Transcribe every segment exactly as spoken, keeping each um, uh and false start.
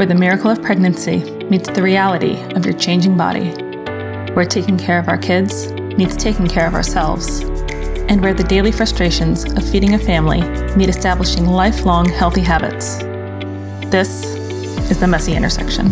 where the miracle of pregnancy meets the reality of your changing body, where taking care of our kids meets taking care of ourselves, and where the daily frustrations of feeding a family meet establishing lifelong healthy habits. This is The Messy Intersection.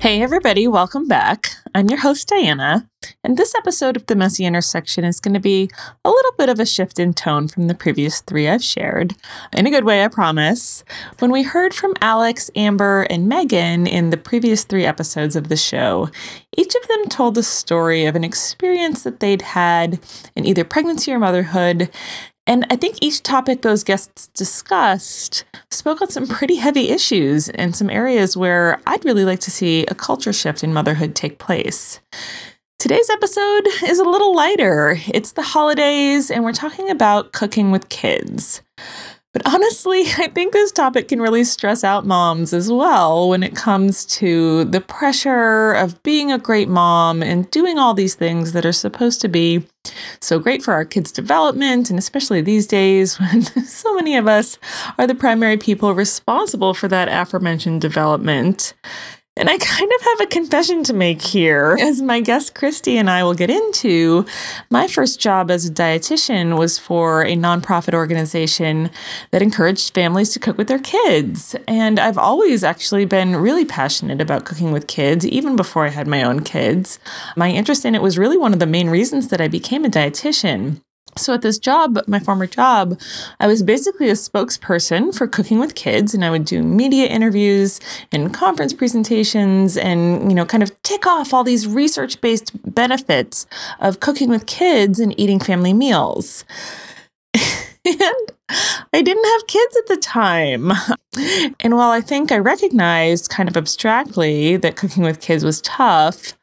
Hey everybody, welcome back. I'm your host, Diana, and this episode of The Messy Intersection is going to be a little bit of a shift in tone from the previous three I've shared, in a good way, I promise. When we heard from Alex, Amber, and Megan in the previous three episodes of the show, each of them told the story of an experience that they'd had in either pregnancy or motherhood. And I think each topic those guests discussed spoke on some pretty heavy issues and some areas where I'd really like to see a culture shift in motherhood take place. Today's episode is a little lighter. It's the holidays, and we're talking about cooking with kids. But honestly, I think this topic can really stress out moms as well when it comes to the pressure of being a great mom and doing all these things that are supposed to be so great for our kids' development, and especially these days when so many of us are the primary people responsible for that aforementioned development. And I kind of have a confession to make here. As my guest Kristy and I will get into, my first job as a dietitian was for a nonprofit organization that encouraged families to cook with their kids. And I've always actually been really passionate about cooking with kids, even before I had my own kids. My interest in it was really one of the main reasons that I became a dietitian. So at this job, my former job, I was basically a spokesperson for cooking with kids, and I would do media interviews and conference presentations and, you know, kind of tick off all these research-based benefits of cooking with kids and eating family meals. And I didn't have kids at the time. And while I think I recognized kind of abstractly that cooking with kids was tough,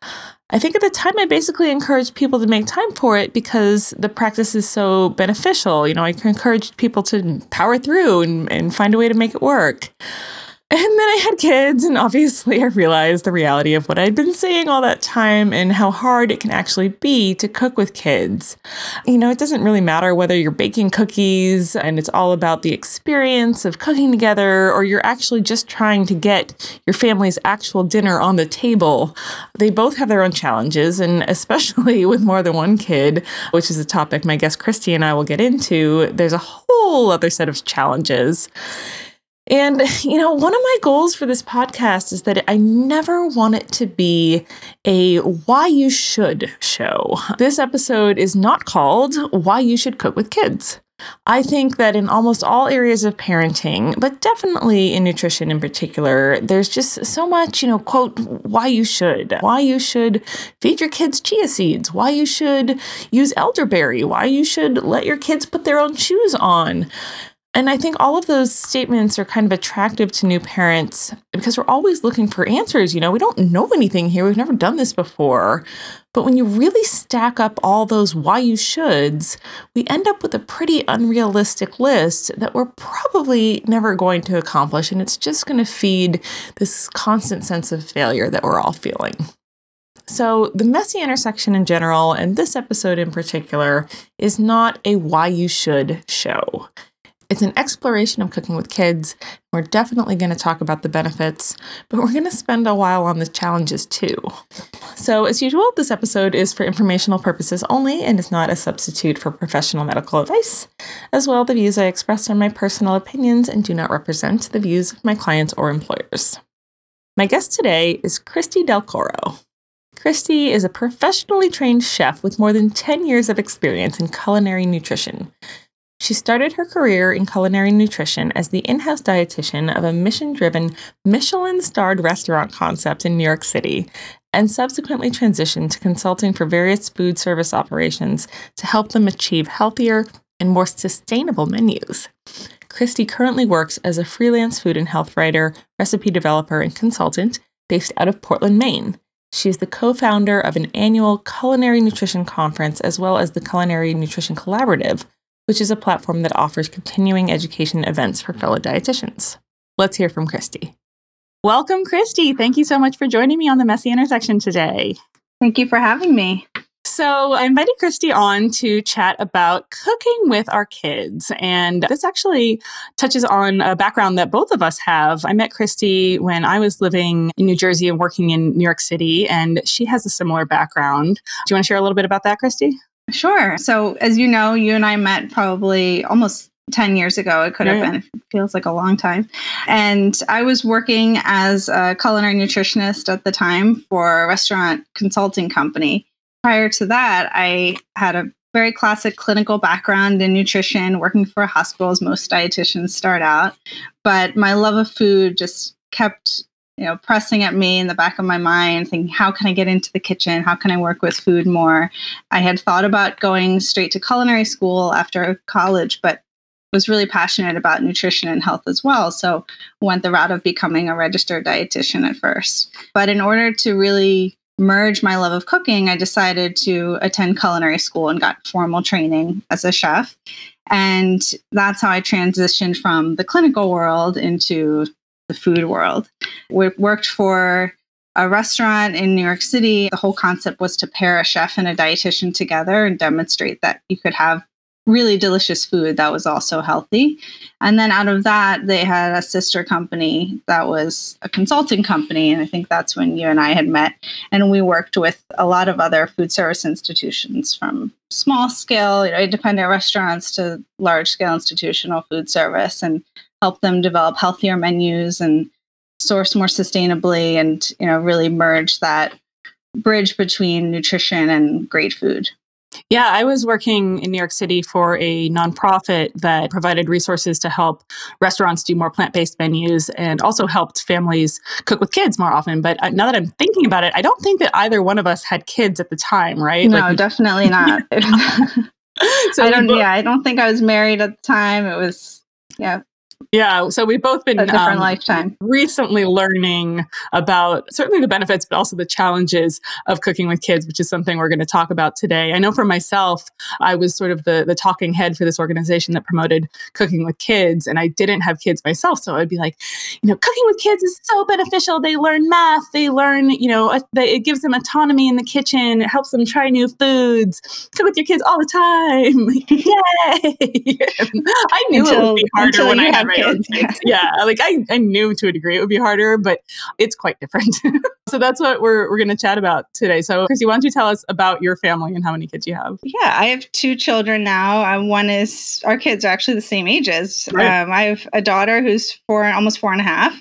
I think at the time I basically encouraged people to make time for it because the practice is so beneficial. You know, I encouraged people to power through and, and find a way to make it work. And then I had kids, and obviously I realized the reality of what I'd been saying all that time and how hard it can actually be to cook with kids. You know, it doesn't really matter whether you're baking cookies and it's all about the experience of cooking together, or you're actually just trying to get your family's actual dinner on the table. They both have their own challenges, and especially with more than one kid, which is a topic my guest Kristy and I will get into, there's a whole other set of challenges. And, you know, one of my goals for this podcast is that I never want it to be a why you should show. This episode is not called Why You Should Cook with Kids. I think that in almost all areas of parenting, but definitely in nutrition in particular, there's just so much, you know, quote, why you should. Why you should feed your kids chia seeds. Why you should use elderberry. Why you should let your kids put their own shoes on. And I think all of those statements are kind of attractive to new parents because we're always looking for answers. You know, we don't know anything here. We've never done this before. But when you really stack up all those why you shoulds, we end up with a pretty unrealistic list that we're probably never going to accomplish. And it's just going to feed this constant sense of failure that we're all feeling. So the messy intersection in general, and this episode in particular, is not a why you should show. It's an exploration of cooking with kids. We're definitely going to talk about the benefits, but we're going to spend a while on the challenges too. So as usual, this episode is for informational purposes only and is not a substitute for professional medical advice. As well, the views I express are my personal opinions and do not represent the views of my clients or employers. My guest today is Kristy Del Coro. Kristy is a professionally trained chef with more than ten years of experience in culinary nutrition. She started her career in culinary nutrition as the in-house dietitian of a mission-driven, Michelin-starred restaurant concept in New York City, and subsequently transitioned to consulting for various food service operations to help them achieve healthier and more sustainable menus. Kristy currently works as a freelance food and health writer, recipe developer, and consultant based out of Portland, Maine. She is the co-founder of an annual culinary nutrition conference as well as the Culinary Nutrition Collaborative, which is a platform that offers continuing education events for fellow dietitians. Let's hear from Kristy. Welcome, Kristy. Thank you so much for joining me on the Messy Intersection today. Thank you for having me. So I invited Kristy on to chat about cooking with our kids. And this actually touches on a background that both of us have. I met Kristy when I was living in New Jersey and working in New York City, and she has a similar background. Do you want to share a little bit about that, Kristy? Sure. So as you know, you and I met probably almost ten years ago. It could have been. It feels like a long time. And I was working as a culinary nutritionist at the time for a restaurant consulting company. Prior to that, I had a very classic clinical background in nutrition, working for hospitals. Most dietitians start out. But my love of food just kept, you know, pressing at me in the back of my mind, thinking, how can I get into the kitchen? How can I work with food more? I had thought about going straight to culinary school after college, but was really passionate about nutrition and health as well. So went the route of becoming a registered dietitian at first. But in order to really merge my love of cooking, I decided to attend culinary school and got formal training as a chef. And that's how I transitioned from the clinical world into the food world. We worked for a restaurant in New York City. The whole concept was to pair a chef and a dietitian together and demonstrate that you could have really delicious food that was also healthy. And then out of that, they had a sister company that was a consulting company. And I think that's when you and I had met. And we worked with a lot of other food service institutions, from small scale, you know, independent restaurants to large scale institutional food service, and helped them develop healthier menus and source more sustainably, and, you know, really merge that bridge between nutrition and great food. Yeah, I was working in New York City for a nonprofit that provided resources to help restaurants do more plant-based menus, and also helped families cook with kids more often. But now that I'm thinking about it, I don't think that either one of us had kids at the time, right? No, like, definitely not. so I don't. Both, yeah, I don't think I was married at the time. It was, yeah. Yeah. So we've both been a different um, lifetime. Recently learning about certainly the benefits, but also the challenges of cooking with kids, which is something we're going to talk about today. I know for myself, I was sort of the, the talking head for this organization that promoted cooking with kids, and I didn't have kids myself. So I'd be like, you know, cooking with kids is so beneficial. They learn math. They learn, you know, a, they, it gives them autonomy in the kitchen. It helps them try new foods. Cook with your kids all the time. Yay. I knew until, it would be harder when I had kids. Kids. Yeah, like I, I knew to a degree it would be harder, but it's quite different. So that's what we're we're going to chat about today. So Kristy, why don't you tell us about your family and how many kids you have? Yeah, I have two children now. Um, one is, our kids are actually the same ages. Right. Um, I have a daughter who's four, almost four and a half,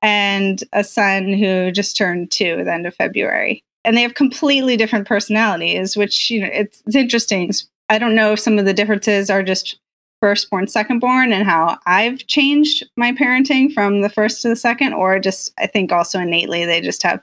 and a son who just turned two at the end of February. And they have completely different personalities, which, you know, it's, it's interesting. I don't know if some of the differences are just firstborn, secondborn, and how I've changed my parenting from the first to the second, or just, I think also innately, they just have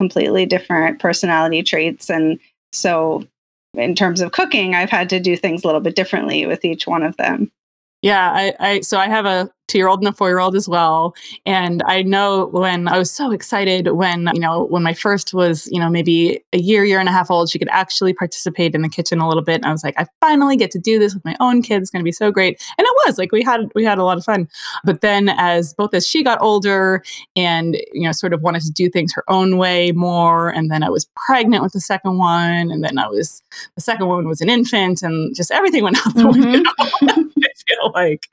completely different personality traits. And so in terms of cooking, I've had to do things a little bit differently with each one of them. Yeah. I, I so I have a two-year-old and a four-year-old as well. And I know when I was so excited when, you know, when my first was, you know, maybe a year, year and a half old, she could actually participate in the kitchen a little bit. And I was like, I finally get to do this with my own kids. It's going to be so great. And it was like, we had, we had a lot of fun. But then as both as she got older and, you know, sort of wanted to do things her own way more. And then I was pregnant with the second one. And then I was, the second one was an infant, and just everything went out the mm-hmm. window. I feel like,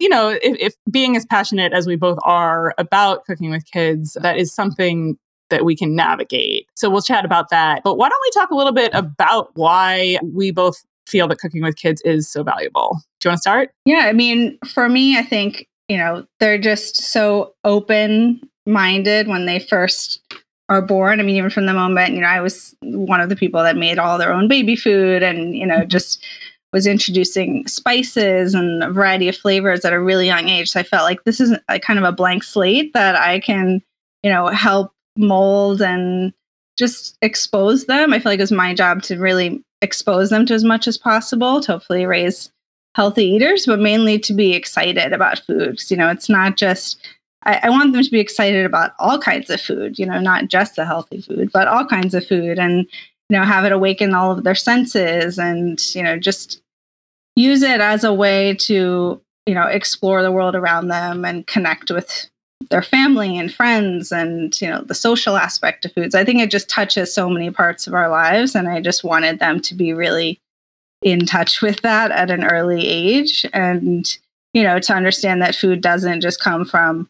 you know, if, if being as passionate as we both are about cooking with kids, that is something that we can navigate. So we'll chat about that. But why don't we talk a little bit about why we both feel that cooking with kids is so valuable? Do you want to start? Yeah, I mean, for me, I think, you know, they're just so open-minded when they first are born. I mean, even from the moment, you know, I was one of the people that made all their own baby food, and, you know, just was introducing spices and a variety of flavors at a really young age. So I felt like this is a kind of a blank slate that I can, you know, help mold and just expose them. I feel like it was my job to really expose them to as much as possible, to hopefully raise healthy eaters, but mainly to be excited about foods. You know, it's not just, I, I want them to be excited about all kinds of food, you know, not just the healthy food, but all kinds of food, and, you know, have it awaken all of their senses, and, you know, just use it as a way to, you know, explore the world around them and connect with their family and friends and, you know, the social aspect of foods. I think it just touches so many parts of our lives. And I just wanted them to be really in touch with that at an early age. And, you know, to understand that food doesn't just come from,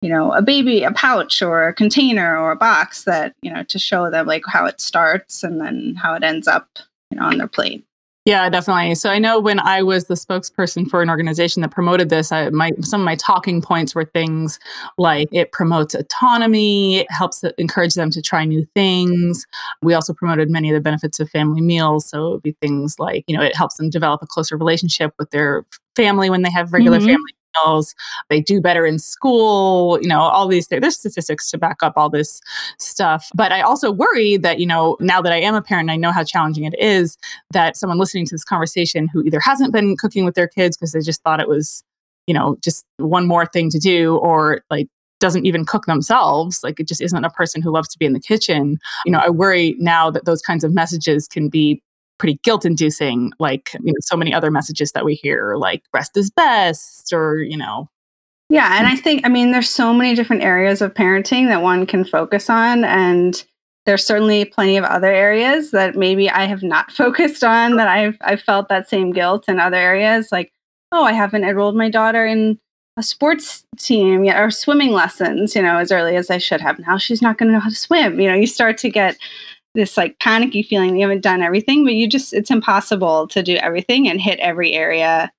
you know, a baby, a pouch or a container or a box, that, you know, to show them like how it starts and then how it ends up, you know, on their plate. Yeah, definitely. So I know when I was the spokesperson for an organization that promoted this, I, my, some of my talking points were things like it promotes autonomy, it helps encourage them to try new things. We also promoted many of the benefits of family meals. So it would be things like, you know, it helps them develop a closer relationship with their family when they have regular mm-hmm. family meals. They do better in school, you know, all these things. There's statistics to back up all this stuff. But I also worry that, you know, now that I am a parent, I know how challenging it is, that someone listening to this conversation who either hasn't been cooking with their kids because they just thought it was, you know, just one more thing to do, or like doesn't even cook themselves, like it just isn't a person who loves to be in the kitchen. You know, I worry now that those kinds of messages can be pretty guilt-inducing, like, you know, so many other messages that we hear, like rest is best, or, you know. Yeah, and I think, I mean, there's so many different areas of parenting that one can focus on, and there's certainly plenty of other areas that maybe I have not focused on that I've I've felt that same guilt in other areas, like, oh, I haven't enrolled my daughter in a sports team yet, or swimming lessons, you know, as early as I should have. Now she's not going to know how to swim. You know, you start to get this like panicky feeling you haven't done everything, but you just, it's impossible to do everything and hit every area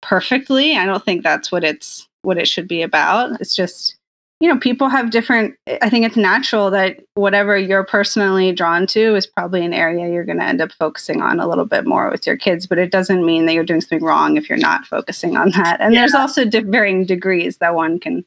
perfectly. I don't think that's what it's, what it should be about. It's just, you know, people have different, I think it's natural that whatever you're personally drawn to is probably an area you're going to end up focusing on a little bit more with your kids, but it doesn't mean that you're doing something wrong if you're not focusing on that. And yeah. There's also de- varying degrees that one can,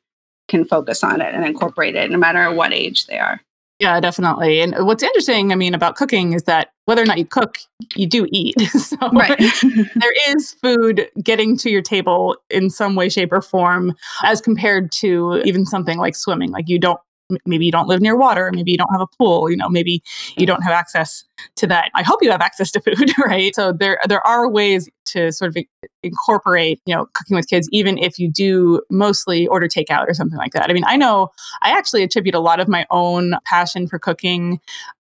can focus on it and incorporate it no matter what age they are. Yeah, definitely. And what's interesting, I mean, about cooking is that whether or not you cook, you do eat. So right. There is food getting to your table in some way, shape, or form, as compared to even something like swimming. Like you don't, maybe you don't live near water, maybe you don't have a pool, you know, maybe you don't have access to that. I hope you have access to food, right? So there, there are ways to sort of incorporate, you know, cooking with kids, even if you do mostly order takeout or something like that. I mean, I know I actually attribute a lot of my own passion for cooking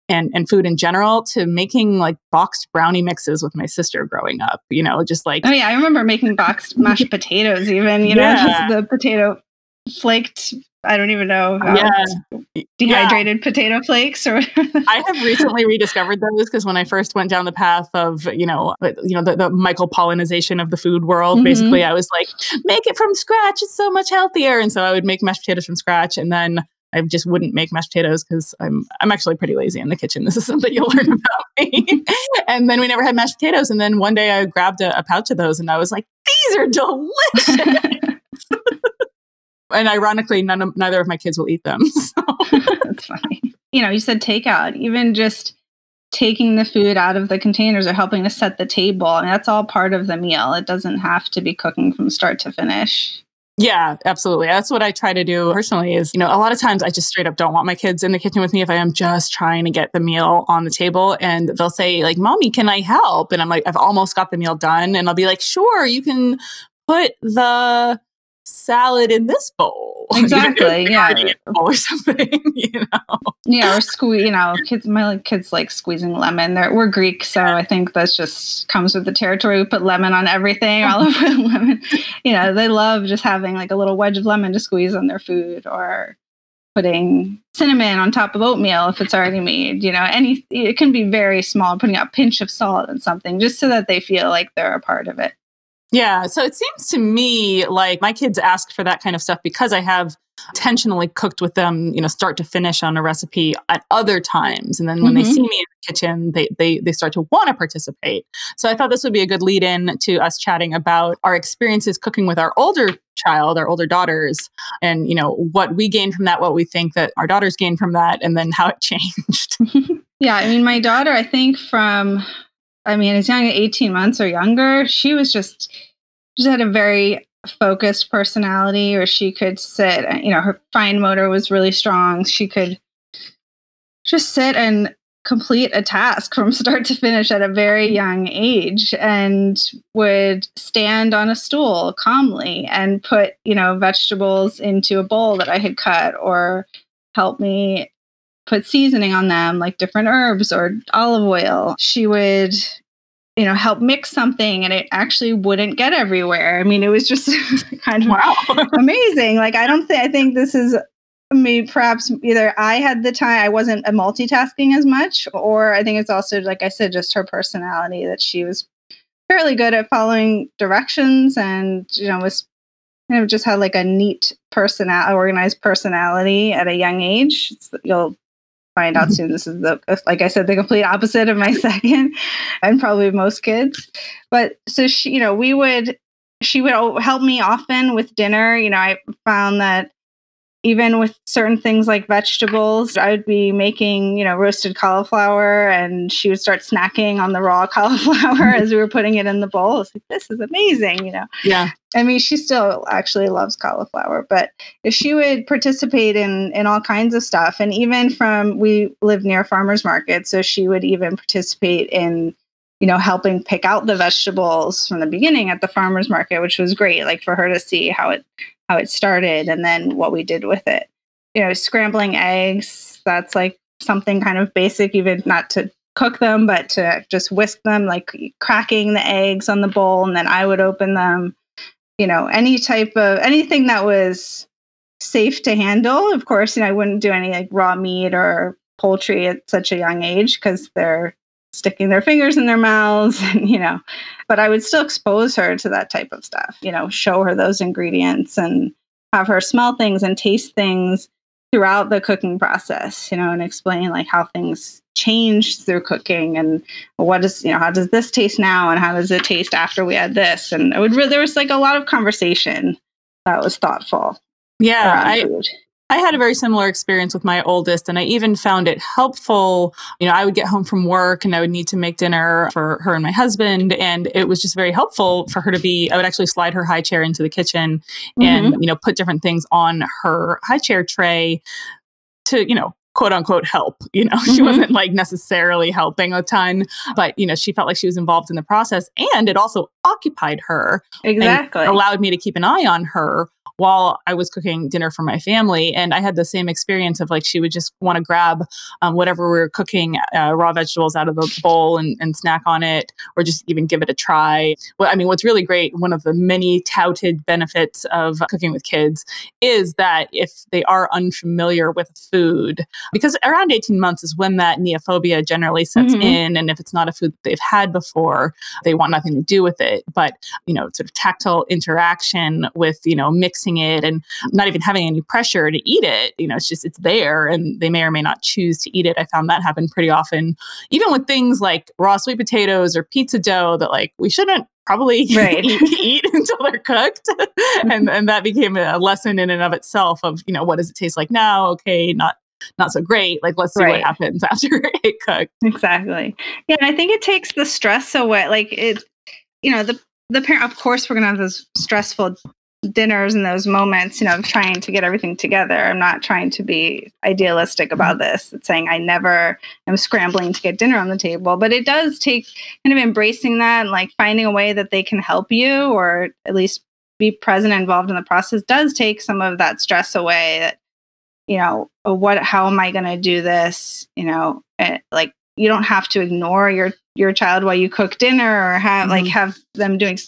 and, and food in general to making like boxed brownie mixes with my sister growing up, you know, just like. Oh yeah, I remember making boxed mashed potatoes even, you know, yeah. Just the potato flaked, I don't even know, yeah. dehydrated yeah. potato flakes or whatever. I have recently rediscovered those, because when I first went down the path of, you know, you know, the, the Michael Pollanization of the food world, mm-hmm. basically, I was like, make it from scratch. It's so much healthier. And so I would make mashed potatoes from scratch, and then I just wouldn't make mashed potatoes because I'm I'm actually pretty lazy in the kitchen. This is something you'll learn about me. And then we never had mashed potatoes. And then one day I grabbed a, a pouch of those and I was like, these are delicious. And ironically, none of, neither of my kids will eat them. So. That's funny. You know, you said takeout, even just taking the food out of the containers or helping to set the table. I mean, that's all part of the meal. It doesn't have to be cooking from start to finish. Yeah, absolutely. That's what I try to do personally is, you know, a lot of times I just straight up don't want my kids in the kitchen with me if I am just trying to get the meal on the table, and they'll say like, Mommy, can I help? And I'm like, I've almost got the meal done. And I'll be like, sure, you can put the salad in this bowl, exactly, you know, yeah, in a bowl or something, you know, yeah, or squeeze, you know, kids. My kids like squeezing lemon. They're, we're Greek, so I think that's just comes with the territory. We put lemon on everything, all over the lemon. You know, they love just having like a little wedge of lemon to squeeze on their food, or putting cinnamon on top of oatmeal if it's already made. You know, any it can be very small. Putting a pinch of salt on something just so that they feel like they're a part of it. Yeah. So it seems to me like my kids ask for that kind of stuff because I have intentionally cooked with them, you know, start to finish on a recipe at other times. And then when mm-hmm. they see me in the kitchen, they, they, they start to want to participate. So I thought this would be a good lead in to us chatting about our experiences cooking with our older child, our older daughters, and, you know, what we gained from that, what we think that our daughters gained from that, and then how it changed. Yeah. I mean, my daughter, I think from... I mean, as young as eighteen months or younger, she was just, just had a very focused personality, or she could sit, you know, her fine motor was really strong. She could just sit and complete a task from start to finish at a very young age, and would stand on a stool calmly and put, you know, vegetables into a bowl that I had cut, or help me put seasoning on them, like different herbs or olive oil. She would, you know, help mix something, and it actually wouldn't get everywhere. I mean, it was just kind of wow. amazing. Like, I don't think, I think this is me, perhaps either I had the time, I wasn't multitasking as much, or I think it's also, like I said, just her personality, that she was fairly good at following directions, and, you know, was kind of just had like a neat personality, organized personality at a young age. It's, you'll find out soon. This is the, like I said, the complete opposite of my second, and probably most kids. But so she, you know, we would, she would help me often with dinner. You know, I found that even with certain things like vegetables, I would be making, you know, roasted cauliflower, and she would start snacking on the raw cauliflower as we were putting it in the bowl. It's like, this is amazing, you know? Yeah. I mean, she still actually loves cauliflower, but if she would participate in, in all kinds of stuff. And even from, we lived near a farmer's market, so she would even participate in, you know, helping pick out the vegetables from the beginning at the farmer's market, which was great, like for her to see how it, how it started and then what we did with it. You know, scrambling eggs, that's like something kind of basic, even not to cook them, but to just whisk them, like cracking the eggs on the bowl, and then I would open them. You know, any type of, anything that was safe to handle. Of course, you know, I wouldn't do any like raw meat or poultry at such a young age, because they're sticking their fingers in their mouths, and, you know, but I would still expose her to that type of stuff, you know, show her those ingredients and have her smell things and taste things throughout the cooking process, you know, and explain like how things change through cooking, and what is, you know, how does this taste now, and how does it taste after we add this? And I would really, there was like a lot of conversation that was thoughtful. Yeah. I, food. I had a very similar experience with my oldest, and I even found it helpful. You know, I would get home from work and I would need to make dinner for her and my husband. And it was just very helpful for her to be, I would actually slide her high chair into the kitchen mm-hmm. and, you know, put different things on her high chair tray to, you know, quote unquote help. You know, she wasn't like necessarily helping a ton, but, you know, she felt like she was involved in the process, and it also occupied her. Exactly. And allowed me to keep an eye on her while I was cooking dinner for my family. And I had the same experience of like, she would just want to grab um, whatever we were cooking, uh, raw vegetables out of the bowl and, and snack on it, or just even give it a try. Well, I mean, what's really great, one of the many touted benefits of cooking with kids is that if they are unfamiliar with food, because around eighteen months is when that neophobia generally sets mm-hmm. in. And if it's not a food that they've had before, they want nothing to do with it. But, you know, sort of tactile interaction with, you know, mixed it and not even having any pressure to eat it. You know, it's just, it's there, and they may or may not choose to eat it. I found that happen pretty often, even with things like raw sweet potatoes or pizza dough that like we shouldn't probably right. eat, eat until they're cooked. and, and that became a lesson in and of itself of, you know, what does it taste like now? Okay, not not so great. Like, let's see right. what happens after it cooked. Exactly. Yeah. And I think it takes the stress away. Like it, you know, the, the parent, of course, we're going to have those stressful dinners and those moments, you know, of trying to get everything together. I'm not trying to be idealistic about this. It's saying I never am scrambling to get dinner on the table, but it does take kind of embracing that and like finding a way that they can help you, or at least be present and involved in the process, does take some of that stress away. That, you know, what, how am I going to do this? You know, it, like you don't have to ignore your, your child while you cook dinner, or have mm-hmm. like have them doing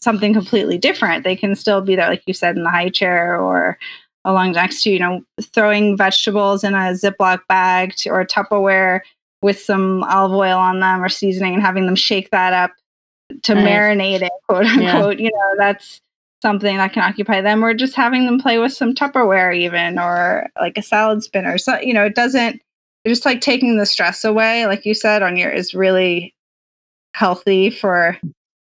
something completely different. They can still be there, like you said, in the high chair or along next to, you know, throwing vegetables in a Ziploc bag to, or a Tupperware with some olive oil on them or seasoning, and having them shake that up to right. marinate it, quote unquote. Yeah. You know, that's something that can occupy them, or just having them play with some Tupperware even, or like a salad spinner. So, you know, it doesn't, just like taking the stress away, like you said, on your, is really healthy for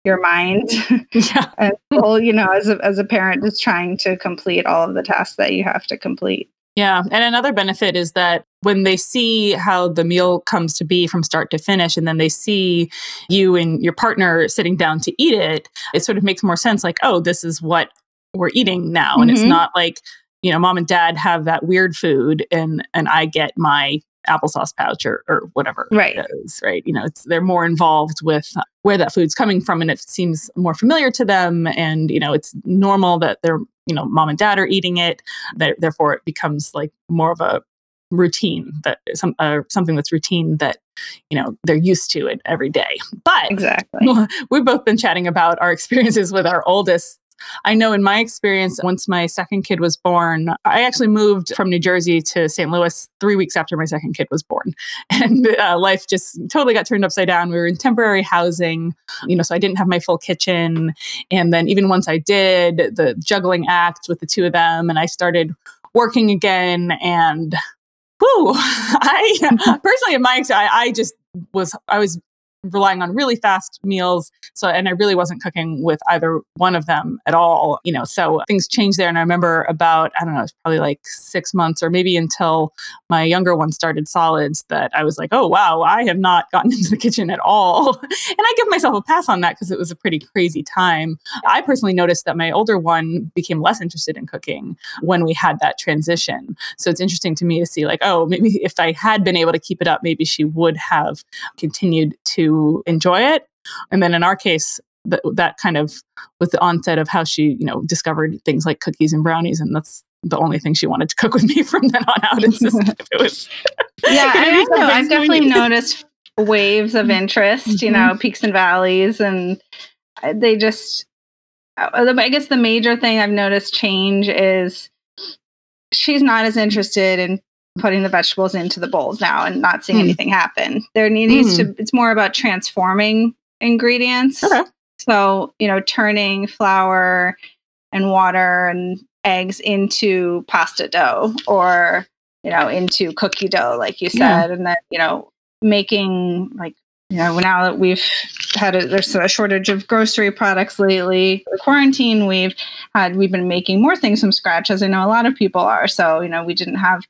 your mind yeah. and well, you know, as a, as a parent, is trying to complete all of the tasks that you have to complete. Yeah. And another benefit is that when they see how the meal comes to be from start to finish, and then they see you and your partner sitting down to eat it, it sort of makes more sense. Like, oh, this is what we're eating now. Mm-hmm. And it's not like, you know, mom and dad have that weird food and, and I get my applesauce pouch or, or whatever right. it is, right? You know, it's, they're more involved with where that food's coming from, and it seems more familiar to them. And, you know, it's normal that their, you know, mom and dad are eating it. Therefore, it becomes like more of a routine, that some uh, something that's routine that, you know, they're used to it every day. But exactly, we've both been chatting about our experiences with our oldest. I know in my experience, once my second kid was born, I actually moved from New Jersey to Saint Louis three weeks after my second kid was born. And uh, life just totally got turned upside down. We were in temporary housing, you know, so I didn't have my full kitchen. And then even once I did, the juggling act with the two of them, and I started working again. And whoo, I personally, in my experience, I, I just was, I was relying on really fast meals. So, and I really wasn't cooking with either one of them at all, you know, so things changed there. And I remember about, I don't know, it's probably like six months or maybe until my younger one started solids that I was like, oh, wow, I have not gotten into the kitchen at all. And I give myself a pass on that because it was a pretty crazy time. I personally noticed that my older one became less interested in cooking when we had that transition. So it's interesting to me to see like, oh, maybe if I had been able to keep it up, maybe she would have continued to enjoy it. And then in our case, th- that kind of with the onset of how she, you know, discovered things like cookies and brownies, and that's the only thing she wanted to cook with me from then on out. It's just, it was, yeah, I know. I've definitely noticed waves of interest, mm-hmm. you know, peaks and valleys, and they just. I guess the major thing I've noticed change is she's not as interested in putting the vegetables into the bowls now and not seeing mm. anything happen. There needs mm. to, it's more about transforming ingredients. Okay. So, you know, turning flour and water and eggs into pasta dough or, you know, into cookie dough, like you said, yeah. and then, you know, making like, you know, now that we've had a, there's a shortage of grocery products lately, the quarantine we've had, we've been making more things from scratch, as I know a lot of people are. So, you know, we didn't have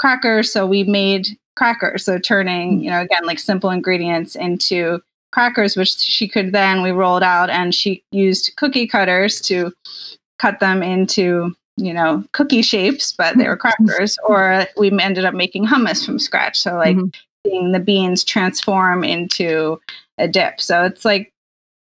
crackers, so we made crackers. So turning, you know, again, like simple ingredients into crackers, which she could then, we rolled out, and she used cookie cutters to cut them into, you know, cookie shapes, but they were crackers. Or we ended up making hummus from scratch. So like mm-hmm. seeing the beans transform into a dip. So it's like,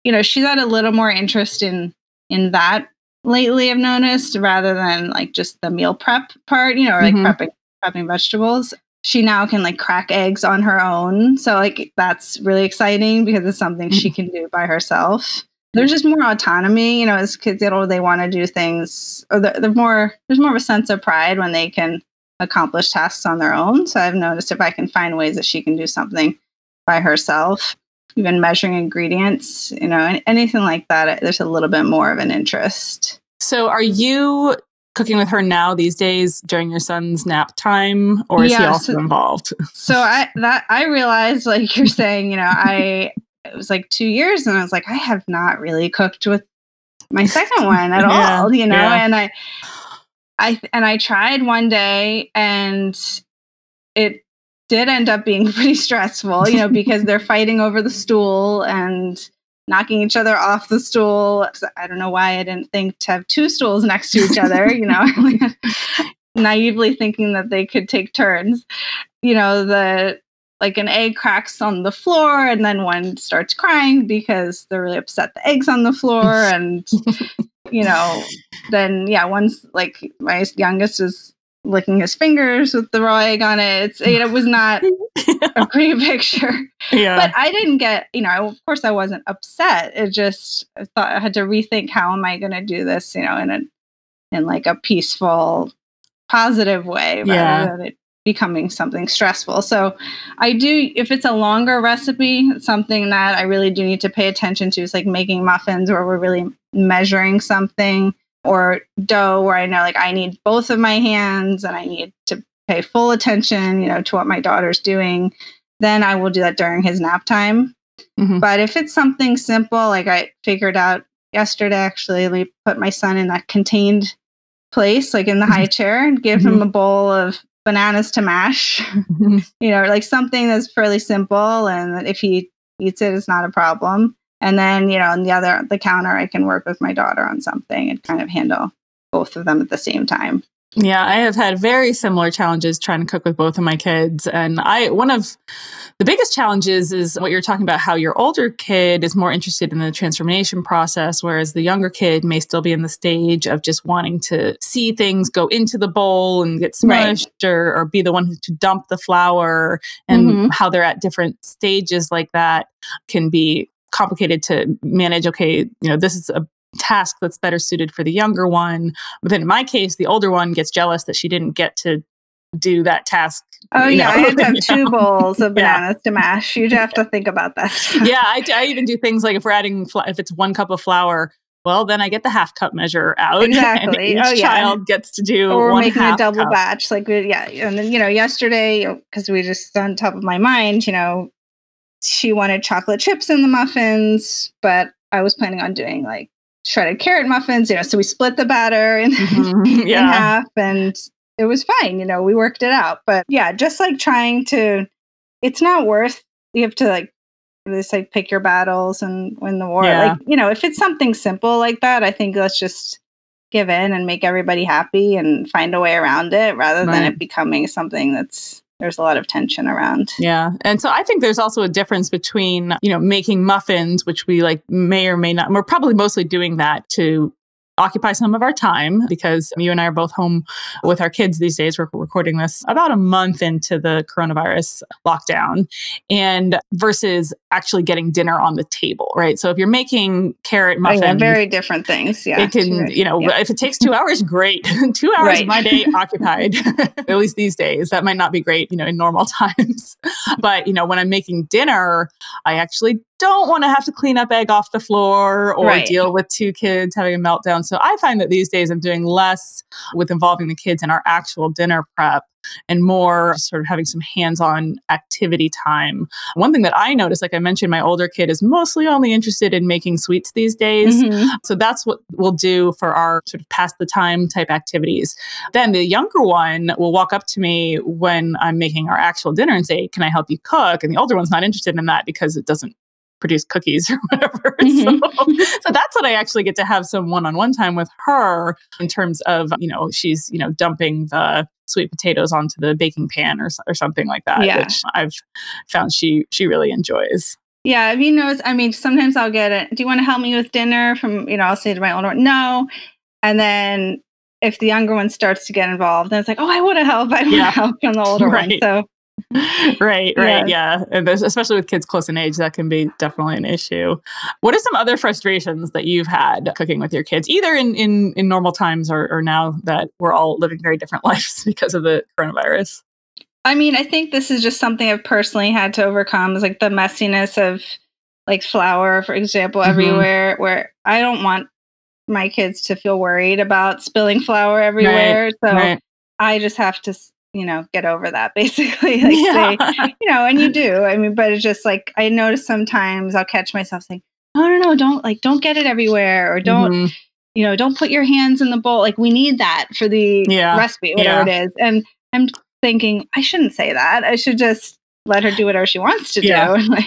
you know, she's had a little more interest in in that lately, I've noticed, rather than like just the meal prep part, you know, or like mm-hmm. prepping prepping vegetables. She now can like crack eggs on her own. So like that's really exciting because it's something she can do by herself. There's just more autonomy, you know, as kids get older, they want to do things, or the, the more, there's more of a sense of pride when they can accomplish tasks on their own. So I've noticed if I can find ways that she can do something by herself, even measuring ingredients, you know, anything like that, there's a little bit more of an interest. So are you cooking with her now these days during your son's nap time, or is yeah, he also so, involved? So I that I realized, like you're saying, you know, I it was like two years and I was like, I have not really cooked with my second one at yeah, all, you know, yeah. and I I and I tried one day and it did end up being pretty stressful, you know, because they're fighting over the stool and knocking each other off the stool. I don't know why I didn't think to have two stools next to each other, you know, naively thinking that they could take turns. You know, the like an egg cracks on the floor and then one starts crying because they're really upset the egg's on the floor. And, you know, then, yeah, one's like my youngest is licking his fingers with the raw egg on it. It's, it was not a pretty picture. Yeah. But I didn't get, you know, I, of course I wasn't upset. It just, I thought I had to rethink, how am I going to do this, you know, in a, in like a peaceful, positive way, yeah. rather than it becoming something stressful. So I do, if it's a longer recipe, something that I really do need to pay attention to is like making muffins where we're really measuring something, or dough where I know like I need both of my hands and I need to pay full attention, you know, to what my daughter's doing, then I will do that during his nap time. Mm-hmm. But if it's something simple, like I figured out yesterday, actually, we put my son in a contained place, like in the high chair, and give mm-hmm. him a bowl of bananas to mash, mm-hmm. you know, like something that's fairly simple. And if he eats it, it's not a problem. And then, you know, on the other, the counter, I can work with my daughter on something and kind of handle both of them at the same time. Yeah, I have had very similar challenges trying to cook with both of my kids. And I, one of the biggest challenges is what you're talking about, how your older kid is more interested in the transformation process, whereas the younger kid may still be in the stage of just wanting to see things go into the bowl and get smushed, right, or, or be the one to dump the flour, and mm-hmm. how they're at different stages like that can be complicated to manage. Okay, you know, this is a task that's better suited for the younger one. But then in my case, the older one gets jealous that she didn't get to do that task. Oh, yeah. Know, I had to have two know? bowls of bananas yeah. to mash. You'd have to think about that. yeah. I, I even do things like if we're adding, fl- if it's one cup of flour, well, then I get the half cup measure out. Exactly. And each oh, yeah. child gets to do or one making half a double cup. batch. Like, yeah. And then, you know, yesterday, because we just on top of my mind, you know, she wanted chocolate chips in the muffins, but I was planning on doing like shredded carrot muffins, you know, so we split the batter in, mm-hmm. yeah. in half, and it was fine. You know, we worked it out. But yeah, just like trying to, it's not worth, you have to like, just like pick your battles and win the war. Yeah. Like, you know, if it's something simple like that, I think let's just give in and make everybody happy and find a way around it rather right. than it becoming something that's, there's a lot of tension around. Yeah. And so I think there's also a difference between, you know, making muffins, which we like may or may not, we're probably mostly doing that to occupy some of our time because you and I are both home with our kids these days. We're recording this about a month into the coronavirus lockdown, and versus actually getting dinner on the table, right? So if you're making carrot muffins, oh, yeah, very different things. Yeah. It can, you know, yeah. if it takes two hours, great. two hours right. of my day occupied, at least these days. That might not be great, you know, in normal times. But, you know, when I'm making dinner, I actually don't want to have to clean up egg off the floor or right. deal with two kids having a meltdown. So I find that these days I'm doing less with involving the kids in our actual dinner prep and more sort of having some hands-on activity time. One thing that I noticed, like I mentioned, my older kid is mostly only interested in making sweets these days. Mm-hmm. So that's what we'll do for our sort of pass the time type activities. Then the younger one will walk up to me when I'm making our actual dinner and say, "Can I help you cook?" And the older one's not interested in that because it doesn't produce cookies or whatever. Mm-hmm. So, so that's what I actually get to have some one-on-one time with her in terms of, you know, she's, you know, dumping the sweet potatoes onto the baking pan or, or something like that, yeah. which I've found she, she really enjoys. Yeah. If you notice, I mean, sometimes I'll get it. Do you want to help me with dinner from, you know, I'll say to my older one, no. And then if the younger one starts to get involved, then it's like, oh, I want to help. I want to yeah. help from the older right. one. So right, right, yeah. yeah. And especially with kids close in age, that can be definitely an issue. What are some other frustrations that you've had cooking with your kids, either in, in, in normal times or, or now that we're all living very different lives because of the coronavirus? I mean, I think this is just something I've personally had to overcome, is like the messiness of like flour, for example, mm-hmm. everywhere, where I don't want my kids to feel worried about spilling flour everywhere. Right, so right. I just have to... you know, get over that basically. Like yeah. say, you know, and you do. I mean, but it's just like, I notice sometimes I'll catch myself saying, no, no, no, don't like, don't get it everywhere, or don't, mm-hmm. you know, don't put your hands in the bowl. Like we need that for the yeah. recipe, whatever yeah. it is. And I'm thinking, I shouldn't say that. I should just let her do whatever she wants to yeah. do. Like,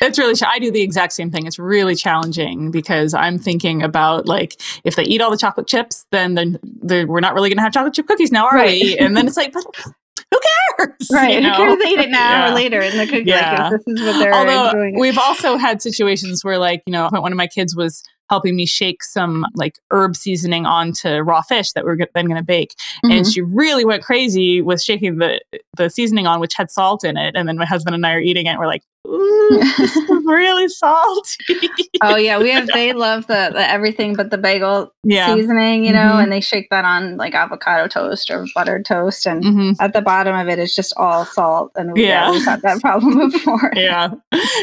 it's really, I do the exact same thing. It's really challenging because I'm thinking about like, if they eat all the chocolate chips, then they're, they're, we're not really going to have chocolate chip cookies now, are right. we? And then it's like, but who cares? Right. You know? Who cares if they eat it now yeah. or later in the cookie? Yeah. Like, this is what they're Although, enjoying. We've also had situations where like, you know, one of my kids was helping me shake some like herb seasoning onto raw fish that we're g- then going to bake. Mm-hmm. And she really went crazy with shaking the, the seasoning on, which had salt in it. And then my husband and I are eating it. And we're like, ooh, this is really salty. Oh yeah. We have, they love the, the everything but the bagel yeah. seasoning, you know, mm-hmm. and they shake that on like avocado toast or buttered toast. And mm-hmm. at the bottom of it, it's just all salt. And we, yeah. yeah, we've had that problem before. yeah.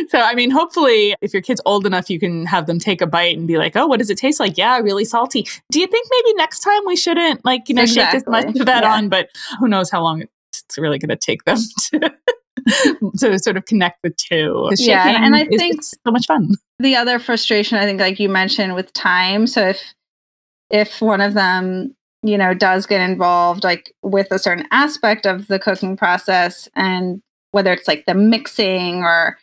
So, I mean, hopefully if your kid's old enough, you can have them take a bite and be like, oh, what does it taste like? Yeah, really salty. Do you think maybe next time we shouldn't like, you know, exactly. shake as much of that yeah. on, but who knows how long it's really going to take them to to sort of connect the two. Yeah, and I is, think it's so much fun. The other frustration, I think, like you mentioned, with time. So if if one of them, you know, does get involved, like with a certain aspect of the cooking process, and whether it's like the mixing or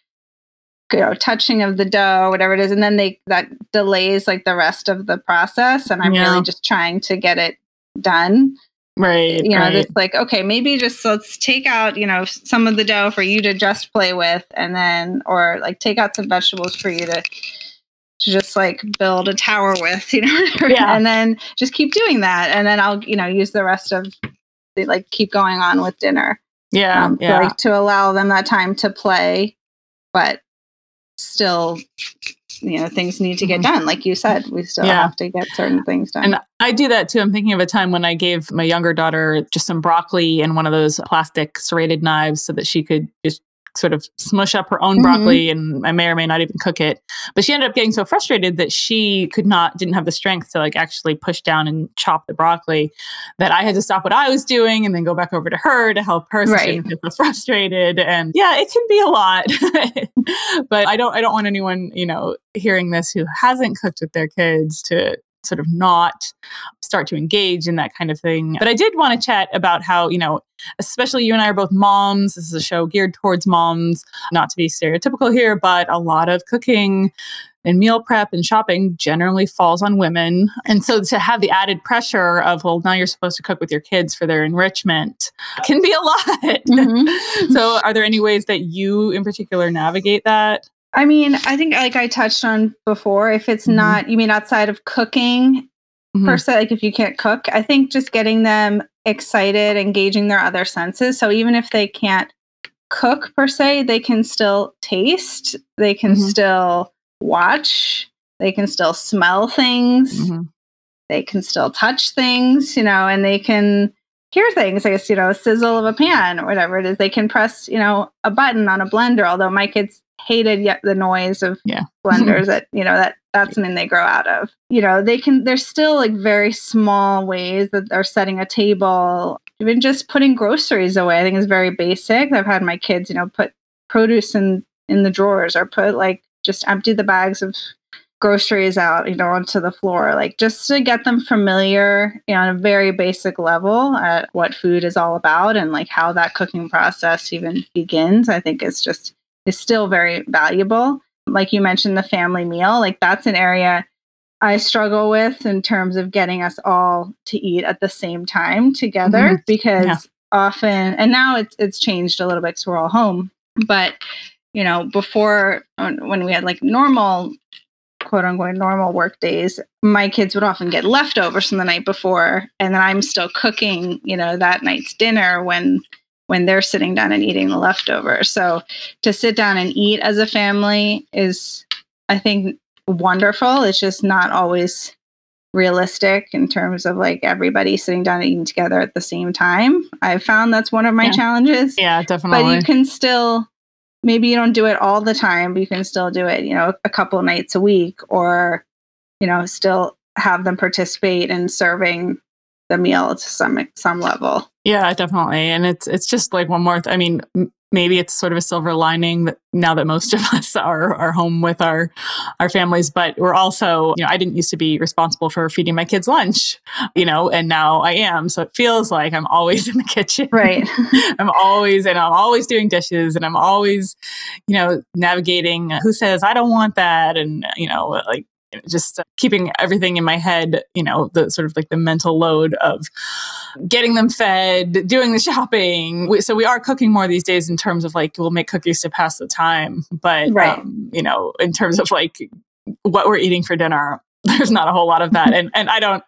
you know touching of the dough, whatever it is, and then they that delays like the rest of the process. And I'm yeah. really just trying to get it done. Right. You know, right. It's like, okay, maybe just let's take out, you know, some of the dough for you to just play with, and then, or like take out some vegetables for you to, to just like build a tower with, you know, yeah. And then just keep doing that. And then I'll, you know, use the rest of the, like, keep going on with dinner. Yeah. Um, yeah. So, like, to allow them that time to play, but still, you know, things need to get done. Like you said, we still yeah. have to get certain things done. And I do that too. I'm thinking of a time when I gave my younger daughter just some broccoli and one of those plastic serrated knives so that she could just sort of smush up her own mm-hmm. broccoli, and I may or may not even cook it. But she ended up getting so frustrated that she could not, didn't have the strength to like actually push down and chop the broccoli, that I had to stop what I was doing and then go back over to her to help her. So right. She didn't feel so frustrated. And yeah, it can be a lot, but I don't, I don't want anyone, you know, hearing this who hasn't cooked with their kids to sort of not start to engage in that kind of thing. But I did want to chat about how, you know, especially you and I are both moms. This is a show geared towards moms, not to be stereotypical here, but a lot of cooking and meal prep and shopping generally falls on women. And so to have the added pressure of, well, now you're supposed to cook with your kids for their enrichment can be a lot. Mm-hmm. So are there any ways that you in particular navigate that? I mean, I think like I touched on before, if it's mm-hmm. not, you mean outside of cooking mm-hmm. per se, like if you can't cook, I think just getting them excited, engaging their other senses. So even if they can't cook per se, they can still taste, they can mm-hmm. still watch, they can still smell things, mm-hmm. they can still touch things, you know, and they can hear things, I guess, you know, a sizzle of a pan or whatever it is. They can press, you know, a button on a blender, although my kids hated yet the noise of yeah. blenders that, you know, that that's something they grow out of. You know, they can, there's still like very small ways that they're setting a table, even just putting groceries away, I think is very basic. I've had my kids, you know, put produce in, in the drawers, or put like, just empty the bags of groceries out, you know, onto the floor, like just to get them familiar, you know, on a very basic level at what food is all about and like how that cooking process even begins, I think is just, is still very valuable. Like you mentioned, the family meal, like that's an area I struggle with in terms of getting us all to eat at the same time together, mm-hmm. because yeah. often, and now it's, it's changed a little bit because we're all home, but you know, before when we had like normal quote unquote normal work days, my kids would often get leftovers from the night before. And then I'm still cooking, you know, that night's dinner when, when they're sitting down and eating the leftovers. So to sit down and eat as a family is, I think, wonderful. It's just not always realistic in terms of like everybody sitting down and eating together at the same time. I've found that's one of my yeah. challenges. Yeah, definitely. But you can still, maybe you don't do it all the time, but you can still do it, you know, a couple nights a week, or, you know, still have them participate in serving the meal to some some level. Yeah, definitely. And it's it's just like one more, th- I mean, m- maybe it's sort of a silver lining that now that most of us are are home with our, our families, but we're also, you know, I didn't used to be responsible for feeding my kids lunch, you know, and now I am. So it feels like I'm always in the kitchen. Right. I'm always, and I'm always doing dishes, and I'm always, you know, navigating who says, I don't want that. And, you know, like, just keeping everything in my head, you know, the sort of like the mental load of getting them fed, doing the shopping. We, so we are cooking more these days in terms of like, we'll make cookies to pass the time. But, right. um, you know, in terms of like what we're eating for dinner, there's not a whole lot of that. And and I don't,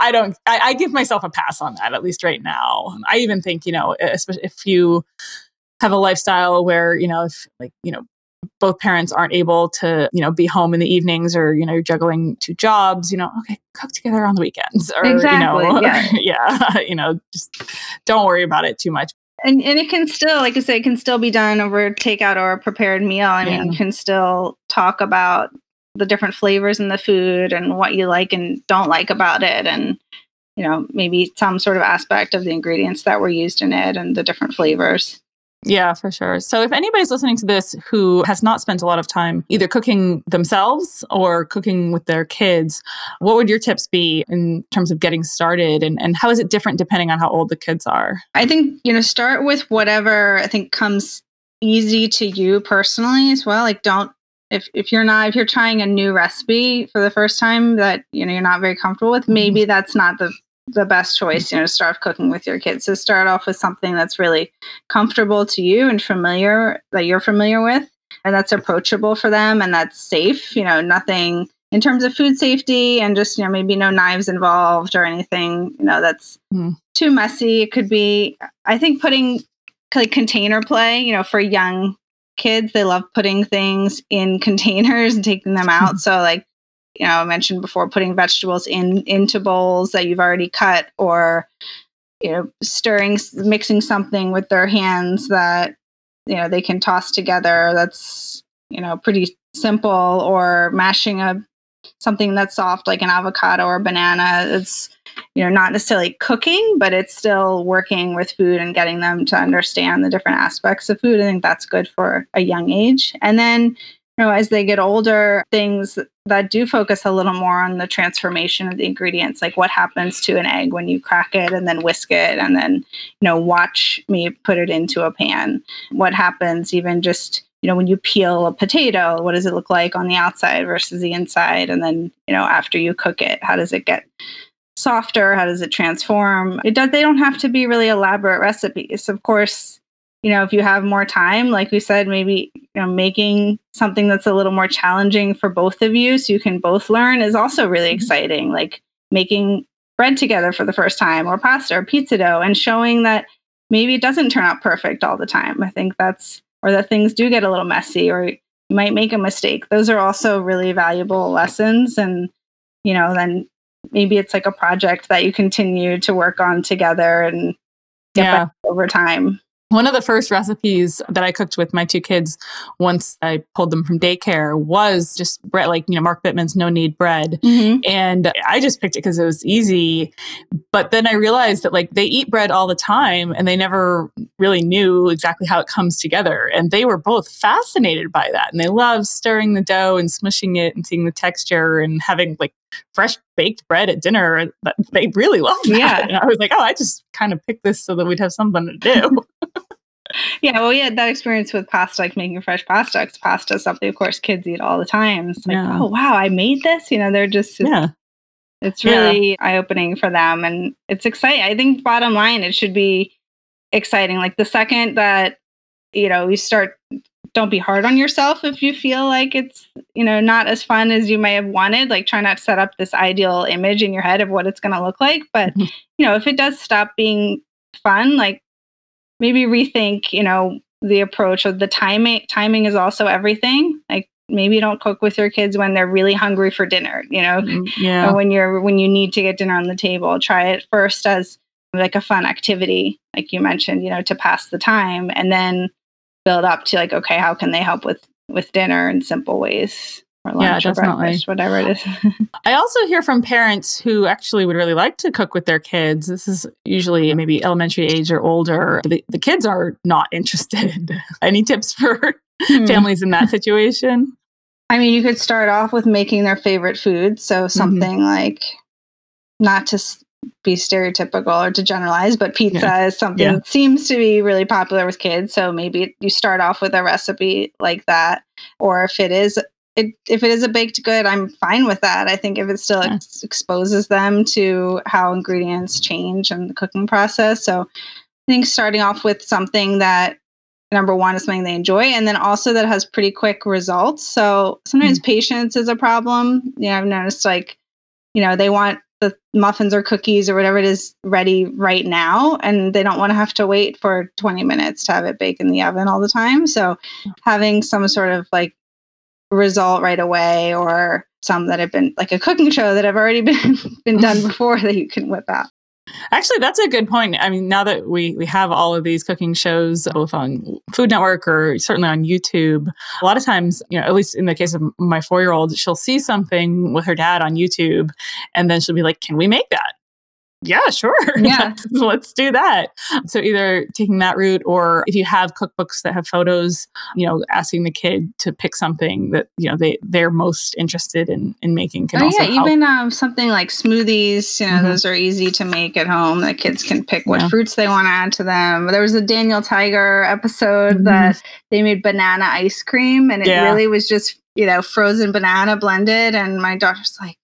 I don't, I, I give myself a pass on that, at least right now. I even think, you know, especially if you have a lifestyle where, you know, if like, you know, both parents aren't able to, you know, be home in the evenings, or, you know, you're juggling two jobs, you know, okay, cook together on the weekends, or, exactly, you know, yeah. yeah, you know, just don't worry about it too much. And and it can still, like I said, it can still be done over takeout or a prepared meal. I yeah. mean, you can still talk about the different flavors in the food and what you like and don't like about it. And, you know, maybe some sort of aspect of the ingredients that were used in it and the different flavors. Yeah, for sure. So if anybody's listening to this who has not spent a lot of time either cooking themselves or cooking with their kids, what would your tips be in terms of getting started, and, and how is it different depending on how old the kids are? I think, you know, start with whatever I think comes easy to you personally as well. Like don't, if, if you're not, if you're trying a new recipe for the first time that, you know, you're not very comfortable with, maybe that's not the the best choice, you know, to start cooking with your kids. So start off with something that's really comfortable to you and familiar, that you're familiar with, and that's approachable for them and that's safe, you know, nothing in terms of food safety and just, you know, maybe no knives involved or anything, you know, that's mm. too messy. It could be, I think putting like container play, you know, for young kids, they love putting things in containers and taking them out. Mm. So like, you know, I mentioned before, putting vegetables in into bowls that you've already cut, or, you know, stirring, mixing something with their hands that, you know, they can toss together. That's, you know, pretty simple. Or mashing a something that's soft, like an avocado or a banana. It's, you know, not necessarily cooking, but it's still working with food and getting them to understand the different aspects of food. I think that's good for a young age. And then, you know, as they get older, things that do focus a little more on the transformation of the ingredients, like what happens to an egg when you crack it and then whisk it and then, you know, watch me put it into a pan. What happens even just, you know, when you peel a potato, what does it look like on the outside versus the inside? And then, you know, after you cook it, how does it get softer? How does it transform? It does. They don't have to be really elaborate recipes. Of course, you know, if you have more time, like we said, maybe, you know, making something that's a little more challenging for both of you so you can both learn is also really exciting. Like making bread together for the first time, or pasta or pizza dough, and showing that maybe it doesn't turn out perfect all the time. I think that's, or that things do get a little messy, or you might make a mistake. Those are also really valuable lessons. And, you know, then maybe it's like a project that you continue to work on together and get yeah. better over time. One of the first recipes that I cooked with my two kids once I pulled them from daycare was just bread, like, you know, Mark Bittman's No Knead bread. Mm-hmm. And I just picked it because it was easy. But then I realized that like they eat bread all the time and they never really knew exactly how it comes together. And they were both fascinated by that. And they loved stirring the dough and smushing it and seeing the texture and having like fresh baked bread at dinner. They really loved that. Yeah. And I was like, oh, I just kind of picked this so that we'd have something to do. Yeah, well, we had that experience with pasta, like making fresh pasta. Because pasta is something, of course, kids eat all the time. It's like, yeah. oh, wow, I made this. You know, they're just, it's, yeah. it's really yeah. eye-opening for them. And it's exciting. I think bottom line, it should be exciting. Like the second that, you know, you start, don't be hard on yourself if you feel like it's, you know, not as fun as you may have wanted. Like try not to set up this ideal image in your head of what it's going to look like. But, mm-hmm. you know, if it does stop being fun, like, maybe rethink, you know, the approach of the timing. Timing is also everything. Like maybe don't cook with your kids when they're really hungry for dinner, you know, yeah. or when you're, when you need to get dinner on the table. Try it first as like a fun activity, like you mentioned, you know, to pass the time, and then build up to like, okay, how can they help with, with dinner in simple ways? Or lunch yeah, or breakfast, whatever it is. I also hear from parents who actually would really like to cook with their kids. This is usually maybe elementary age or older. The, the kids are not interested. Any tips for hmm. families in that situation? I mean, you could start off with making their favorite food. So something mm-hmm. like, not to be stereotypical or to generalize, but pizza yeah. is something yeah. that seems to be really popular with kids. So maybe you start off with a recipe like that. Or if it is... It, if it is a baked good, I'm fine with that. I think if it still ex- exposes them to how ingredients change and the cooking process. So I think starting off with something that, number one, is something they enjoy, and then also that has pretty quick results. So sometimes mm. patience is a problem. You know, I've noticed like, you know, they want the muffins or cookies or whatever it is ready right now, and they don't want to have to wait for twenty minutes to have it bake in the oven all the time. So having some sort of like result right away, or some that have been like a cooking show that have already been been done before that you can whip out. Actually, that's a good point. I mean, now that we we have all of these cooking shows, both on Food Network or certainly on YouTube, a lot of times, you know, at least in the case of my four-year-old, she'll see something with her dad on YouTube, and then she'll be like, "Can we make that?" Yeah, sure. Yeah. let's, let's do that. So either taking that route, or if you have cookbooks that have photos, you know, asking the kid to pick something that, you know, they, they're most interested in, in making can oh, also yeah, help. Even um, something like smoothies, you know, mm-hmm. those are easy to make at home. The kids can pick what yeah. fruits they want to add to them. There was a Daniel Tiger episode mm-hmm. that they made banana ice cream, and it yeah. really was just, you know, frozen banana blended. And my daughter's like,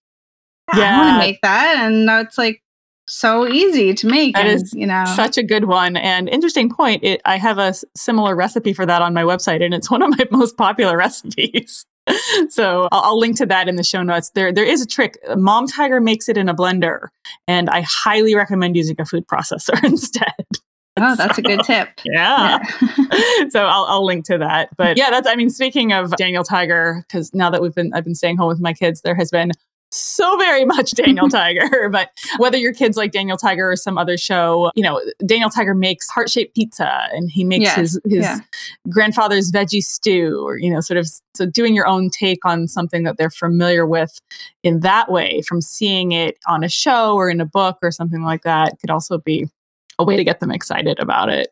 yeah, yeah. I want to make that. And now it's like, so easy to make. That and, is you know. such a good one. And interesting point. It, I have a similar recipe for that on my website, and it's one of my most popular recipes. So I'll, I'll link to that in the show notes. There, there is a trick. Mom Tiger makes it in a blender, and I highly recommend using a food processor instead. Oh, that's so, a good tip. Yeah. yeah. So I'll, I'll link to that. But yeah, that's, I mean, speaking of Daniel Tiger, because now that we've been, I've been staying home with my kids, there has been so very much Daniel Tiger. But whether your kids like Daniel Tiger or some other show, you know, Daniel Tiger makes heart-shaped pizza, and he makes yes, his, his yeah. grandfather's veggie stew, or, you know, sort of so doing your own take on something that they're familiar with in that way from seeing it on a show or in a book or something like that could also be a way to get them excited about it.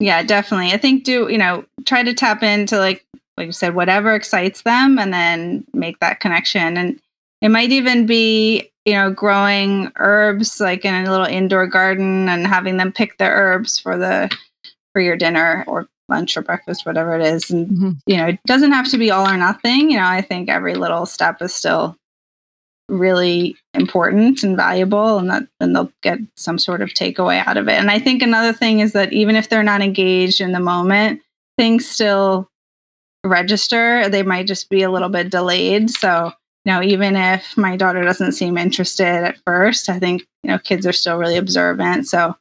Yeah, definitely. I think do, you know, try to tap into like, like you said, whatever excites them and then make that connection. And it might even be, you know, growing herbs like in a little indoor garden and having them pick the herbs for the, for your dinner or lunch or breakfast, whatever it is. And, mm-hmm. you know, it doesn't have to be all or nothing. You know, I think every little step is still really important and valuable, and that and they'll get some sort of takeaway out of it. And I think another thing is that even if they're not engaged in the moment, things still register. They might just be a little bit delayed. So, you know, even if my daughter doesn't seem interested at first, I think, you know, kids are still really observant. So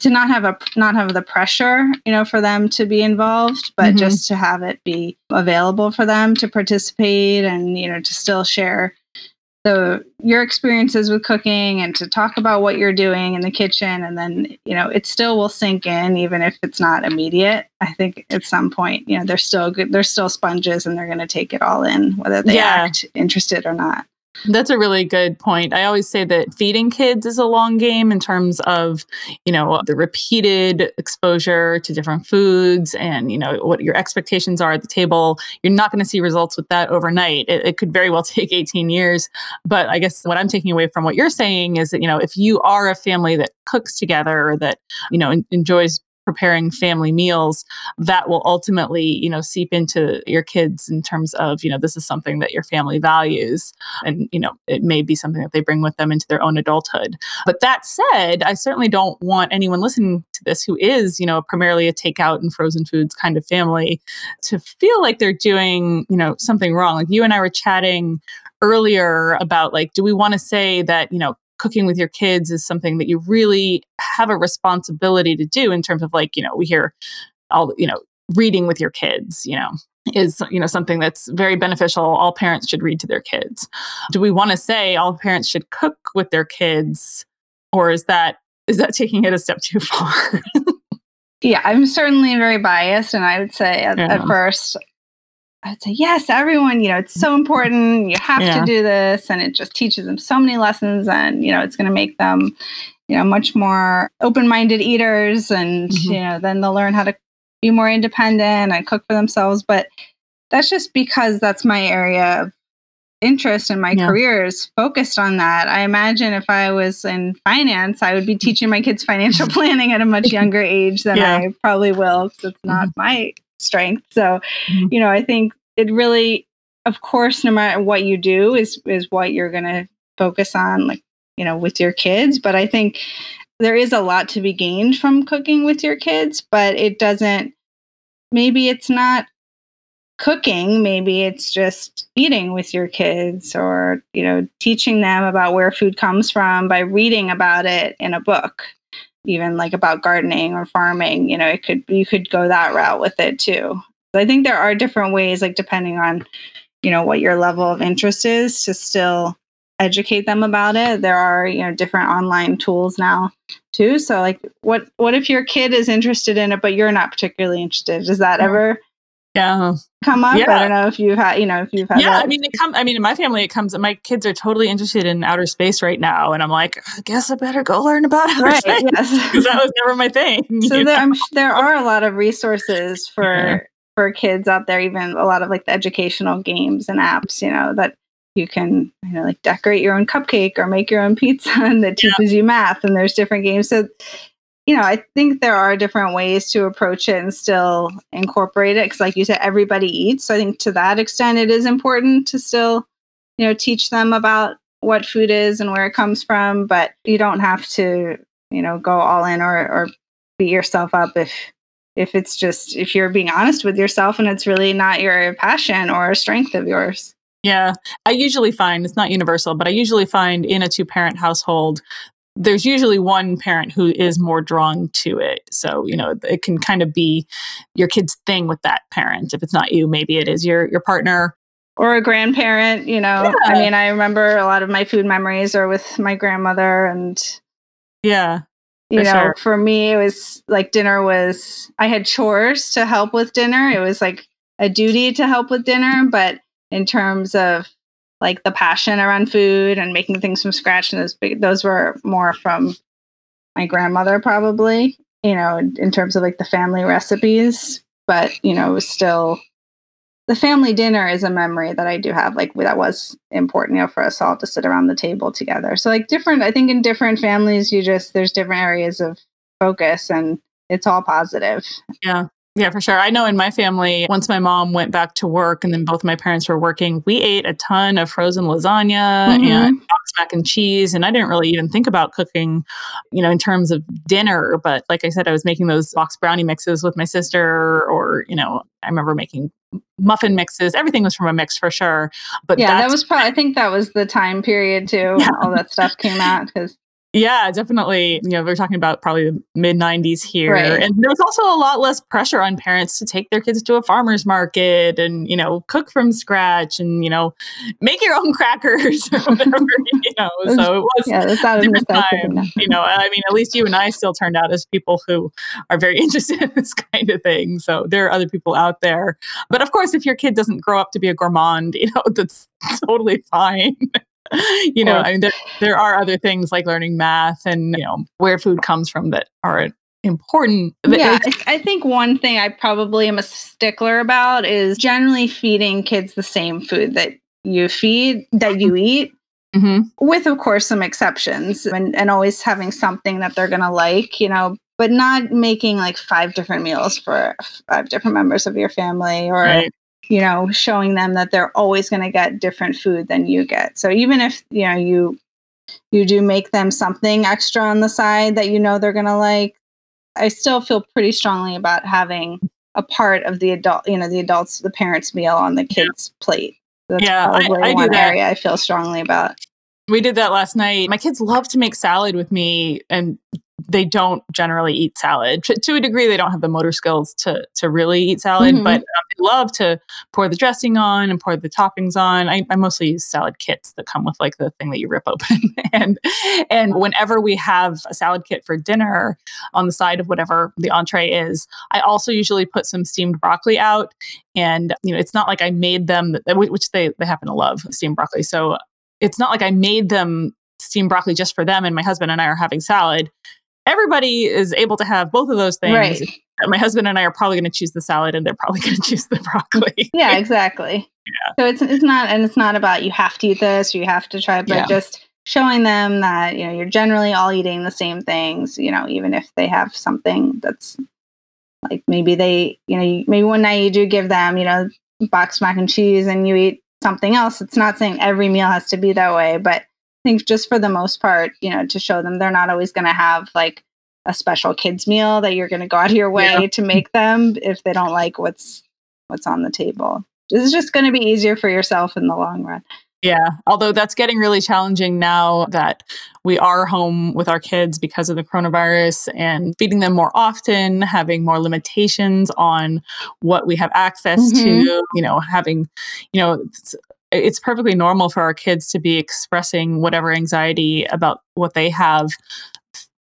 to not have a not have the pressure, you know, for them to be involved, but mm-hmm. just to have it be available for them to participate and, you know, to still share the your experiences with cooking and to talk about what you're doing in the kitchen. And then, you know, it still will sink in, even if it's not immediate. I think at some point, you know, they're still good. They're still sponges, and they're going to take it all in, whether they yeah. act interested or not. That's a really good point. I always say that feeding kids is a long game in terms of, you know, the repeated exposure to different foods and, you know, what your expectations are at the table. You're not going to see results with that overnight. It, it could very well take eighteen years. But I guess what I'm taking away from what you're saying is that, you know, if you are a family that cooks together or that, you know, en- enjoys preparing family meals, that will ultimately, you know, seep into your kids in terms of, you know, this is something that your family values. And, you know, it may be something that they bring with them into their own adulthood. But that said, I certainly don't want anyone listening to this who is, you know, primarily a takeout and frozen foods kind of family to feel like they're doing, you know, something wrong. Like you and I were chatting earlier about, like, do we want to say that, you know, cooking with your kids is something that you really have a responsibility to do in terms of, like, you know, we hear all, you know, reading with your kids, you know, is, you know, something that's very beneficial. All parents should read to their kids. Do we want to say all parents should cook with their kids, or is that, is that taking it a step too far? Yeah, I'm certainly very biased. And I would say at, yeah. at first, I'd say, yes, everyone, you know, it's so important. You have yeah. to do this. And it just teaches them so many lessons. And, you know, it's going to make them, you know, much more open-minded eaters. And, mm-hmm. you know, then they'll learn how to be more independent and cook for themselves. But that's just because that's my area of interest and my yeah. career is focused on that. I imagine if I was in finance, I would be teaching my kids financial planning at a much younger age than yeah. I probably will, because it's not mm-hmm. my strength. So, you know, I think it really, of course, no matter what you do is, is what you're going to focus on, like, you know, with your kids. But I think there is a lot to be gained from cooking with your kids, but it doesn't, maybe it's not cooking. Maybe it's just eating with your kids, or, you know, teaching them about where food comes from by reading about it in a book. Even like about gardening or farming, you know, it could, you could go that route with it too. So I think there are different ways, like depending on, you know, what your level of interest is, to still educate them about it. There are, you know, different online tools now too. So like what, what if your kid is interested in it, but you're not particularly interested? Does that ever yeah. come up? Yeah. I don't know if you've had, you know, if you've had. Yeah, that. I mean, it comes. I mean, in my family, it comes. My kids are totally interested in outer space right now, and I'm like, I guess I better go learn about outer right, space because yes. that was never my thing. So there, I'm, there are a lot of resources for yeah. for kids out there. Even a lot of like the educational games and apps, you know, that you can, you know, like decorate your own cupcake or make your own pizza, and that teaches yeah. you math. And there's different games. So, you know, I think there are different ways to approach it and still incorporate it. Because like you said, everybody eats. So I think to that extent, it is important to still, you know, teach them about what food is and where it comes from, but you don't have to, you know, go all in or, or beat yourself up if if it's just, if you're being honest with yourself and it's really not your passion or a strength of yours. Yeah. I usually find, it's not universal, but I usually find in a two-parent household, there's usually one parent who is more drawn to it. So, you know, it can kind of be your kid's thing with that parent. If it's not you, maybe it is your your partner. Or a grandparent, you know. Yeah. I mean, I remember a lot of my food memories are with my grandmother and... Yeah. You know, sure. For me, it was like dinner was, I had chores to help with dinner. It was like a duty to help with dinner. But in terms of like the passion around food and making things from scratch, and those big, those were more from my grandmother, probably, you know, in terms of like the family recipes. But, you know, it was still the family dinner is a memory that I do have. Like that was important, you know, for us all to sit around the table together. So like different, I think in different families, you just, there's different areas of focus and it's all positive. Yeah. Yeah, for sure. I know in my family, once my mom went back to work and then both my parents were working, we ate a ton of frozen lasagna mm-hmm. and box mac and cheese. And I didn't really even think about cooking, you know, in terms of dinner. But like I said, I was making those box brownie mixes with my sister or, you know, I remember making muffin mixes. Everything was from a mix for sure. But yeah, that was probably, I think that was the time period too. Yeah. All that stuff came out because. Yeah, definitely. You know, we were talking about probably the mid nineties here. Right. And there was also a lot less pressure on parents to take their kids to a farmer's market and, you know, cook from scratch and, you know, make your own crackers or whatever, you know. So it was yeah, that's out of different time. You know, I mean, at least you and I still turned out as people who are very interested in this kind of thing. So there are other people out there. But of course, if your kid doesn't grow up to be a gourmand, you know, that's totally fine. You know, I mean, there, there are other things like learning math and, you know, where food comes from that are important. Yeah, I think one thing I probably am a stickler about is generally feeding kids the same food that you feed, that you eat, mm-hmm. with, of course, some exceptions and, and always having something that they're going to like, you know, but not making like five different meals for five different members of your family or... Right. You know, showing them that they're always going to get different food than you get. So even if, you know, you you do make them something extra on the side that you know they're going to like, I still feel pretty strongly about having a part of the adult, you know, the adults, the parents' meal on the kids' yeah. plate. That's yeah, probably I, I one do that. Area I feel strongly about. We did that last night. My kids love to make salad with me and they don't generally eat salad. To, to a degree, they don't have the motor skills to to really eat salad, mm-hmm. but um, they love to pour the dressing on and pour the toppings on. I, I mostly use salad kits that come with like the thing that you rip open. and and whenever we have a salad kit for dinner on the side of whatever the entree is, I also usually put some steamed broccoli out. And you know, it's not like I made them, which they, they happen to love, steamed broccoli. So it's not like I made them steamed broccoli just for them and my husband and I are having salad. Everybody is able to have both of those things. Right. My husband and I are probably going to choose the salad and they're probably going to choose the broccoli. Yeah, exactly. Yeah. So it's it's not, and it's not about you have to eat this or you have to try, but yeah. just showing them that, you know, you're generally all eating the same things, you know, even if they have something that's like maybe they, you know, maybe one night you do give them, you know, box mac and cheese and you eat something else. It's not saying every meal has to be that way, but I think just for the most part, you know, to show them they're not always going to have like a special kids meal that you're going to go out of your way yeah. to make them if they don't like what's what's on the table. This is just going to be easier for yourself in the long run. Yeah, although that's getting really challenging now that we are home with our kids because of the coronavirus and feeding them more often, having more limitations on what we have access mm-hmm. to, you know, having, you know, it's perfectly normal for our kids to be expressing whatever anxiety about what they have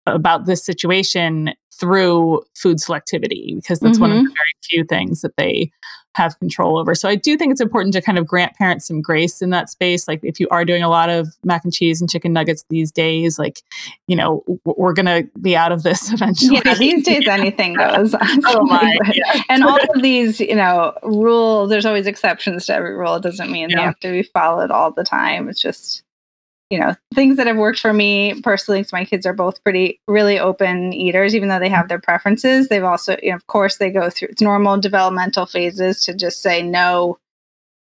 about this situation through food selectivity, because that's mm-hmm. one of the very few things that they have control over. So I do think it's important to kind of grant parents some grace in that space. Like if you are doing a lot of mac and cheese and chicken nuggets these days, like, you know, we're going to be out of this eventually. Yeah, these days yeah. anything goes. Oh my, yeah. And all of these, you know, rules, there's always exceptions to every rule. It doesn't mean yeah. they have to be followed all the time. It's just, you know, things that have worked for me personally, because my kids are both pretty, really open eaters, even though they have their preferences. They've also, you know, of course, they go through, it's normal developmental phases to just say no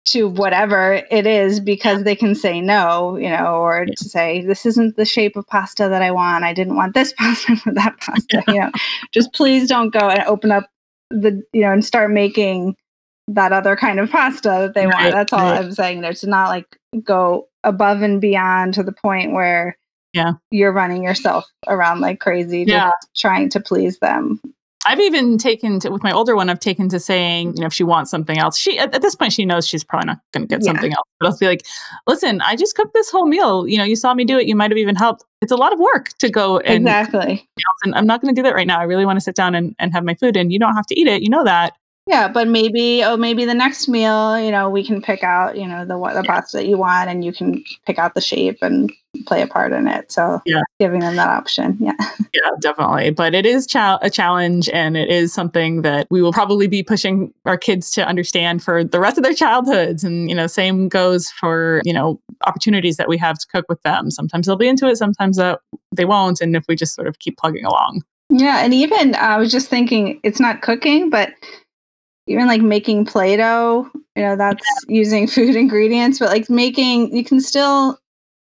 to whatever it is, because they can say no, you know, or yeah. to say, this isn't the shape of pasta that I want. I didn't want this pasta for that pasta. Yeah. You know, just please don't go and open up the, you know, and start making that other kind of pasta that they right. want. That's all right. I'm saying there. To not like go above and beyond to the point where yeah. you're running yourself around like crazy, yeah. just trying to please them. I've even taken to, with my older one, I've taken to saying, you know, if she wants something else, she, at, at this point, she knows she's probably not going to get yeah. something else. But I'll be like, listen, I just cooked this whole meal. You know, you saw me do it. You might've even helped. It's a lot of work to go and, exactly. and I'm not going to do that right now. I really want to sit down and, and have my food, and you don't have to eat it. You know that. Yeah. But maybe, oh, maybe the next meal, you know, we can pick out, you know, the, the yeah. pasta that you want, and you can pick out the shape and play a part in it. So yeah. giving them that option. Yeah. Yeah, definitely. But it is cha- a challenge, and it is something that we will probably be pushing our kids to understand for the rest of their childhoods. And, you know, same goes for, you know, opportunities that we have to cook with them. Sometimes they'll be into it. Sometimes uh, they won't. And if we just sort of keep plugging along. Yeah. And even uh, I was just thinking, it's not cooking, but even like making Play-Doh, you know, that's yeah. using food ingredients, but like making, you can still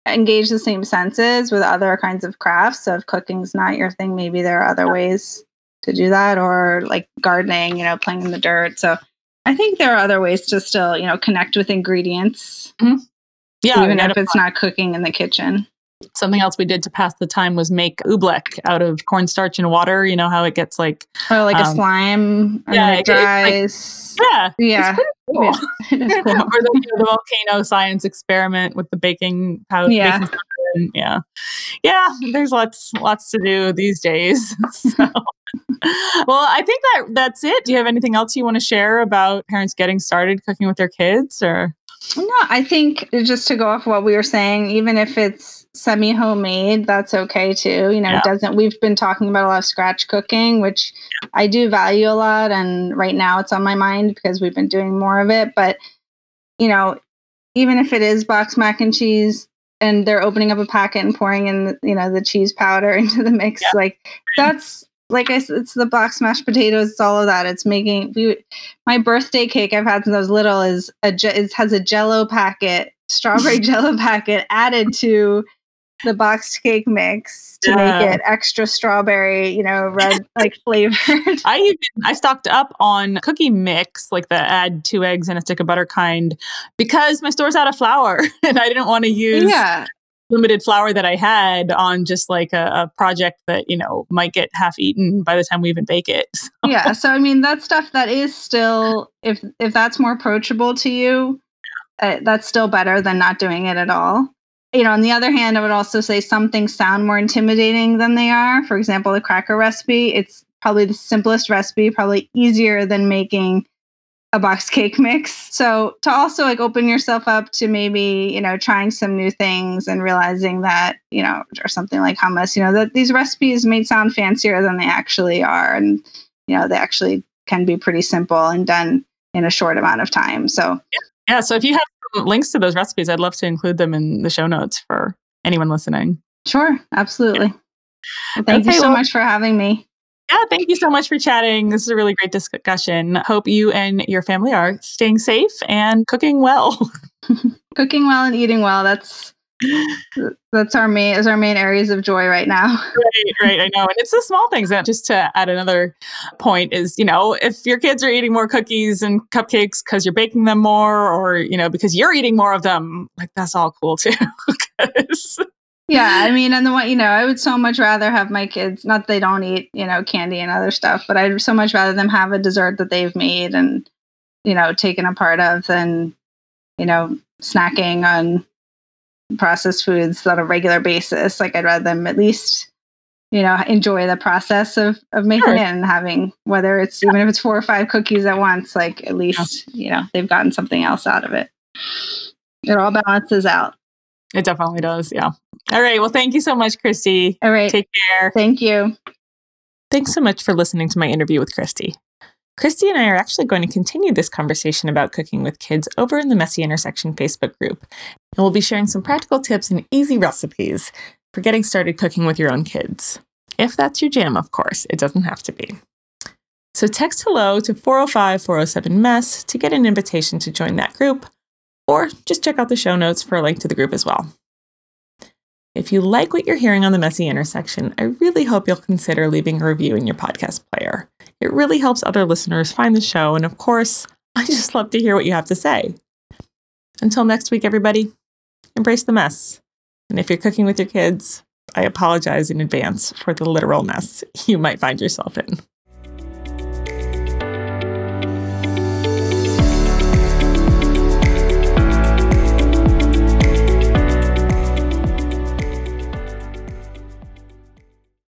engage the same senses with other kinds of crafts. So if cooking's not your thing, maybe there are other yeah. ways to do that, or like gardening, you know, playing in the dirt. So I think there are other ways to still, you know, connect with ingredients. Mm-hmm. Yeah. Even if it's not cooking in the kitchen. Something else we did to pass the time was make oobleck out of cornstarch and water. You know how it gets like... Oh, like um, a slime. And yeah, it dries. Like, yeah. Yeah. It's pretty cool. Yeah, it is cool. Or the, you know, the volcano science experiment with the baking powder. Yeah. Baking powder. Yeah. Yeah. There's lots, lots to do these days. So. Well, I think that that's it. Do you have anything else you want to share about parents getting started cooking with their kids, or... No, I think just to go off what we were saying, even if it's semi homemade, that's okay too. You know, yeah. it doesn't, we've been talking about a lot of scratch cooking, which yeah. I do value a lot. And right now it's on my mind because we've been doing more of it. But, you know, even if it is boxed mac and cheese, and they're opening up a packet and pouring in, you know, the cheese powder into the mix, yeah. like that's, like I said, it's the box mashed potatoes. It's all of that. It's making we, my birthday cake I've had since I was little is a it has a Jello packet, strawberry Jello packet added to the boxed cake mix to yeah. make it extra strawberry, you know, red like flavored. I even I stocked up on cookie mix, like the add two eggs and a stick of butter kind, because my store's out of flour and I didn't want to use. Yeah. Limited flour that I had on just like a, a project that, you know, might get half eaten by the time we even bake it. So. Yeah. So, I mean, that stuff that is still, if, if that's more approachable to you, uh, that's still better than not doing it at all. You know, on the other hand, I would also say some things sound more intimidating than they are. For example, the cracker recipe, it's probably the simplest recipe, probably easier than making a box cake mix. So to also like open yourself up to maybe, you know, trying some new things and realizing that, you know, or something like hummus, you know, that these recipes may sound fancier than they actually are. And, you know, they actually can be pretty simple and done in a short amount of time. So yeah. yeah so if you have links to those recipes, I'd love to include them in the show notes for anyone listening. Sure. Absolutely. Yeah. Well, thank okay, you so well, much for having me. Yeah, thank you so much for chatting. This is a really great discussion. Hope you and your family are staying safe and cooking well. Cooking well and eating well. That's that's our main is our main areas of joy right now. Right, right. I know. And it's the small things. That just to add another point is, you know, if your kids are eating more cookies and cupcakes because you're baking them more, or, you know, because you're eating more of them, like that's all cool too. Yeah, I mean, and the one, you know, I would so much rather have my kids, not that they don't eat, you know, candy and other stuff, but I'd so much rather them have a dessert that they've made and, you know, taken a part of than, you know, snacking on processed foods on a regular basis. Like, I'd rather them at least, you know, enjoy the process of, of making sure. it and having, whether it's, yeah. even if it's four or five cookies at once, like at least, yeah. you know, they've gotten something else out of it. It all balances out. It definitely does. Yeah. All right. Well, thank you so much, Kristy. All right. Take care. Thank you. Thanks so much for listening to my interview with Kristy. Kristy and I are actually going to continue this conversation about cooking with kids over in the Messy Intersection Facebook group. And we'll be sharing some practical tips and easy recipes for getting started cooking with your own kids. If that's your jam, of course. It doesn't have to be. So text hello to four oh five, four oh seven, M E S S to get an invitation to join that group, or just check out the show notes for a link to the group as well. If you like what you're hearing on The Messy Intersection, I really hope you'll consider leaving a review in your podcast player. It really helps other listeners find the show, and of course, I just love to hear what you have to say. Until next week, everybody, embrace the mess. And if you're cooking with your kids, I apologize in advance for the literal mess you might find yourself in.